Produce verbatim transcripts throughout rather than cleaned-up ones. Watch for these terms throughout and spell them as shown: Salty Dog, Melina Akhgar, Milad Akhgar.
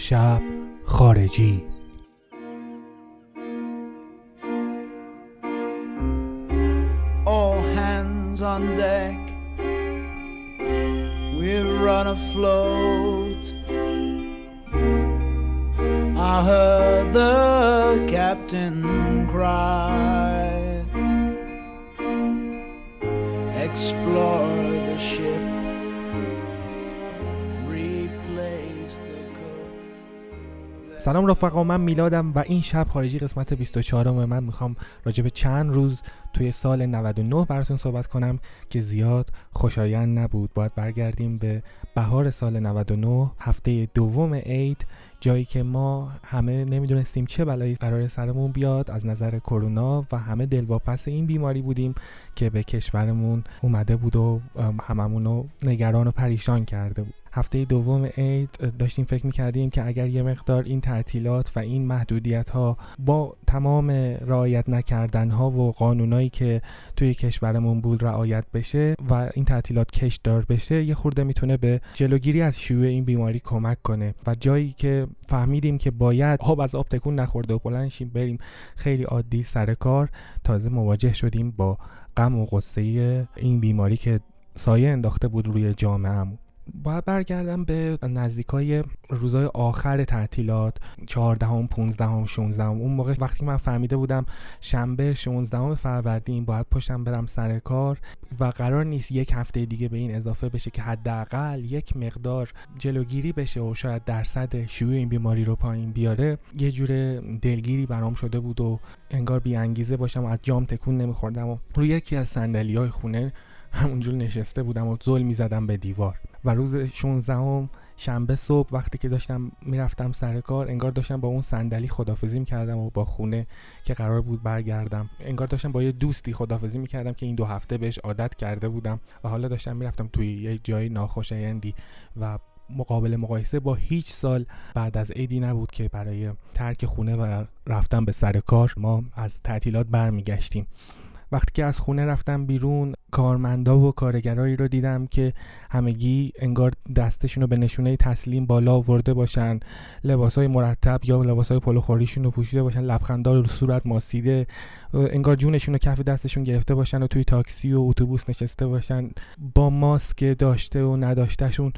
شب خارجی. All hands on deck, we're run afloat. I heard the captain cry, explore the ship, replace the cook. سلام رفقا، من میلادم و این شب خارجی قسمت بیست و چهارم. من میخوام راجع به چند روز توی سال نود و نه براتون صحبت کنم که زیاد خوشایند نبود. باید برگردیم به بهار سال نود و نه، هفته دوم عید، جایی که ما همه نمیدونستیم چه بلایی قرار سرمون بیاد از نظر کرونا و همه دلواپس این بیماری بودیم که به کشورمون اومده بود و هممونو نگران و پریشان کرده بود. هفته دوم عید داشتیم فکر میکردیم که اگر یه مقدار این تعطیلات و این محدودیت ها با تمام رعایت نکردن ها و قانونایی که توی کشورمون بود رعایت بشه و این تعطیلات کش دار بشه، یه خورده میتونه به جلوگیری از شیوع این بیماری کمک کنه. و جایی که فهمیدیم که باید آب از آب تکون نخورده و بلند شیم بریم خیلی عادی سر کار، تازه مواجه شدیم با غم و غصه این بیماری که سایه انداخته بود روی جامعه‌مون. باید برگردم به نزدیکای روزای آخر تعطیلات، چهاردهم، پانزدهم، شانزدهم. اون موقع وقتی من فهمیده بودم شنبه شانزدهم فروردین باید پشتم برم سر کار و قرار نیست یک هفته دیگه به این اضافه بشه که حداقل یک مقدار جلوگیری بشه و شاید درصد شیوع این بیماری رو پایین بیاره، یه جور دلگیری برام شده بود و انگار بی انگیزه باشم از جام تکون نمی‌خوردم و روی یکی از صندلی‌های خونه همونجور نشسته بودم و زل می‌زدم به دیوار. و روز شانزدهم شنبه صبح وقتی که داشتم میرفتم سر کار، انگار داشتم با اون صندلی خداحافظی میکردم و با خونه که قرار بود برگردم، انگار داشتم با یه دوستی خداحافظی میکردم که این دو هفته بهش عادت کرده بودم و حالا داشتم میرفتم توی یه جای ناخوشایندی و مقابل مقایسه با هیچ سال بعد از عیدی نبود که برای ترک خونه و رفتن به سر کار ما از تعطیلات برمیگشتیم. وقتی که از خونه رفتم بیرون، کارمندا و کارگرایی رو دیدم که همگی انگار دستشون رو به نشونه تسلیم بالا آورده باشن، لباسای مرتب یا لباسای پلوخوریشون رو پوشیده باشن، لبخندا رو صورت ماسیده، انگار جونشون رو کف دستشون گرفته باشن و توی تاکسی و اتوبوس نشسته باشن با ماسک داشته و نداشتهشون.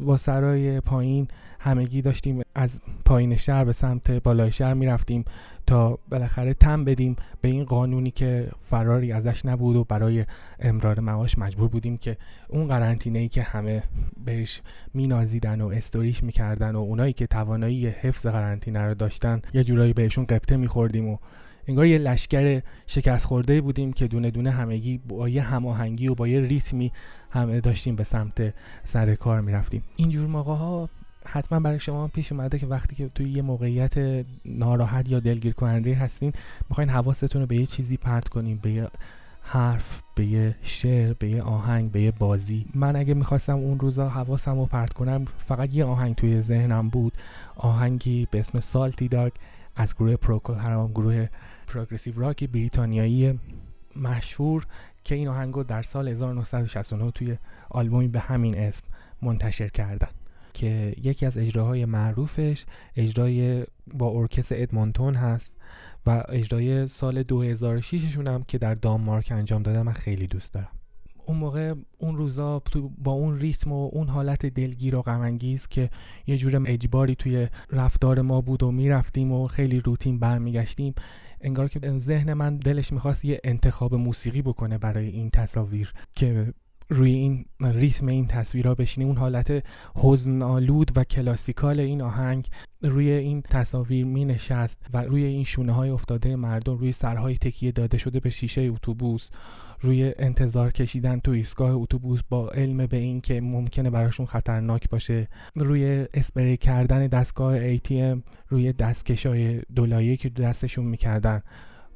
با سرای پایین همگی داشتیم از پایین شهر به سمت بالای شهر میرفتیم تا بالاخره تن بدیم به این قانونی که فراری ازش نبود و برای امرار معاش مجبور بودیم که اون قرنطینه‌ای که همه بهش مینازیدن و استوریش میکردن و اونایی که توانایی حفظ قرنطینه رو داشتن یه جورایی بهشون قبطه میخوردیم و انگار یه لشکر شکست خورده بودیم که دونه دونه همگی با یه هماهنگی و با یه ریتمی همه داشتیم به سمت سر کار میرفتیم. اینجور موقع‌ها حتما برای شما پیش اومده که وقتی که توی یه موقعیت ناراحت یا دلگیر کننده هستین، میخواین حواستون رو به یه چیزی پرت کنین، به یه حرف، به یه شعر، به یه آهنگ، به یه بازی. من اگه میخواستم اون روزا حواسم رو پرت کنم، فقط یه آهنگ توی ذهنم بود، آهنگی به اسم سالتی داگ از گروه پروکل هرام، گروه پروگرسیو راک بریتانیایی مشهور که این آهنگو در سال هزار و نهصد و شصت و نه توی آلبومی به همین اسم منتشر کردن که یکی از اجراهای معروفش اجرای با ارکستر ادمونتون هست و اجرای سال دو هزار و شش شون هم که در دانمارک انجام دادن من خیلی دوست دارم. اون موقع اون روزا با اون ریتم و اون حالت دلگیر و غم انگیز که یه جور اجباری توی رفتار ما بود و میرفتیم و خیلی روتین برمیگشتیم، انگار که ذهن من دلش میخواست یه انتخاب موسیقی بکنه برای این تصاویر که روی این ریتم این تصویرها بشینیم. اون حالت حزن آلود و کلاسیکال این آهنگ روی این تصاویر می نشست و روی این شونه های افتاده مردم، روی سرهای تکیه داده شده به شیشه اتوبوس، روی انتظار کشیدن تو ایستگاه اتوبوس با علم به این که ممکنه براشون خطرناک باشه، روی اسپری کردن دستگاه ای تی ام، روی دستکشای دولایی که دستشون میکردن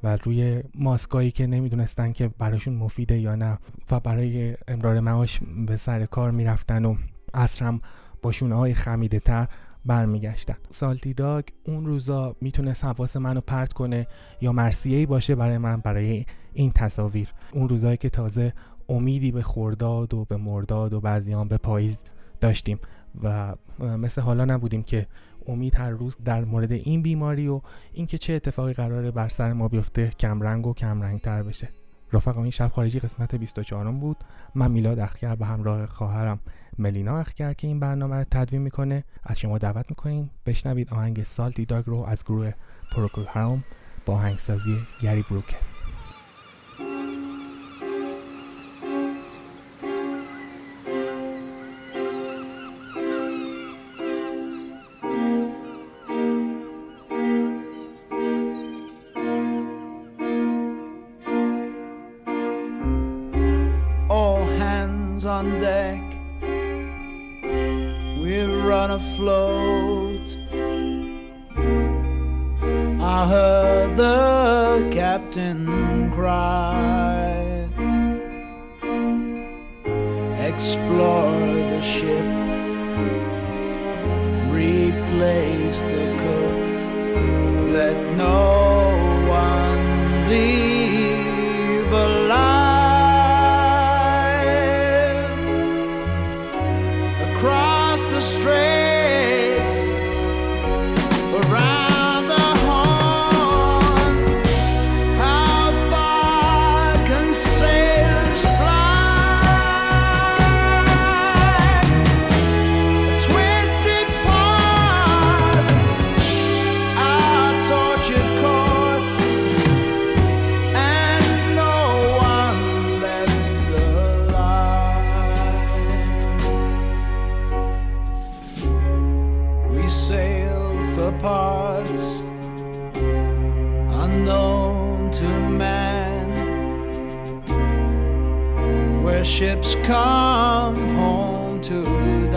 و روی ماسکایی که نمیدونستن که براشون مفیده یا نه و برای امرار معاش به سر کار میرفتن و عصرم با شونه های خمیده تر برمیگشتن. سالتی داگ اون روزا میتونست حواس منو پرت کنه یا مرثیه‌ای باشه برای من، برای این تصاویر. اون روزایی که تازه امیدی به خرداد و به مرداد و بعضیان به پاییز داشتیم و مثل حالا نبودیم که امید هر روز در مورد این بیماری و اینکه چه اتفاقی قراره بر سر ما بیفته کمرنگ و کمرنگتر بشه. رفقا این شب خارجی قسمت بیست و چهار بود. من میلاد اخگر به همراه خواهرم ملینا اخگر که این برنامه رو تدوین میکنه از شما دعوت میکنیم بشنوید آهنگ سالتی داگ رو از گروه پروکل هاروم با آهنگسازی گری بروکن. On deck, we've run afloat. I heard the captain cry, explore the ship, replace the cook, let no one leave alive. Across the straits, around the horn, how far can sailors fly? A twisted part, our tortured course, and no one left alive. Sail for parts unknown to man, where ships come home to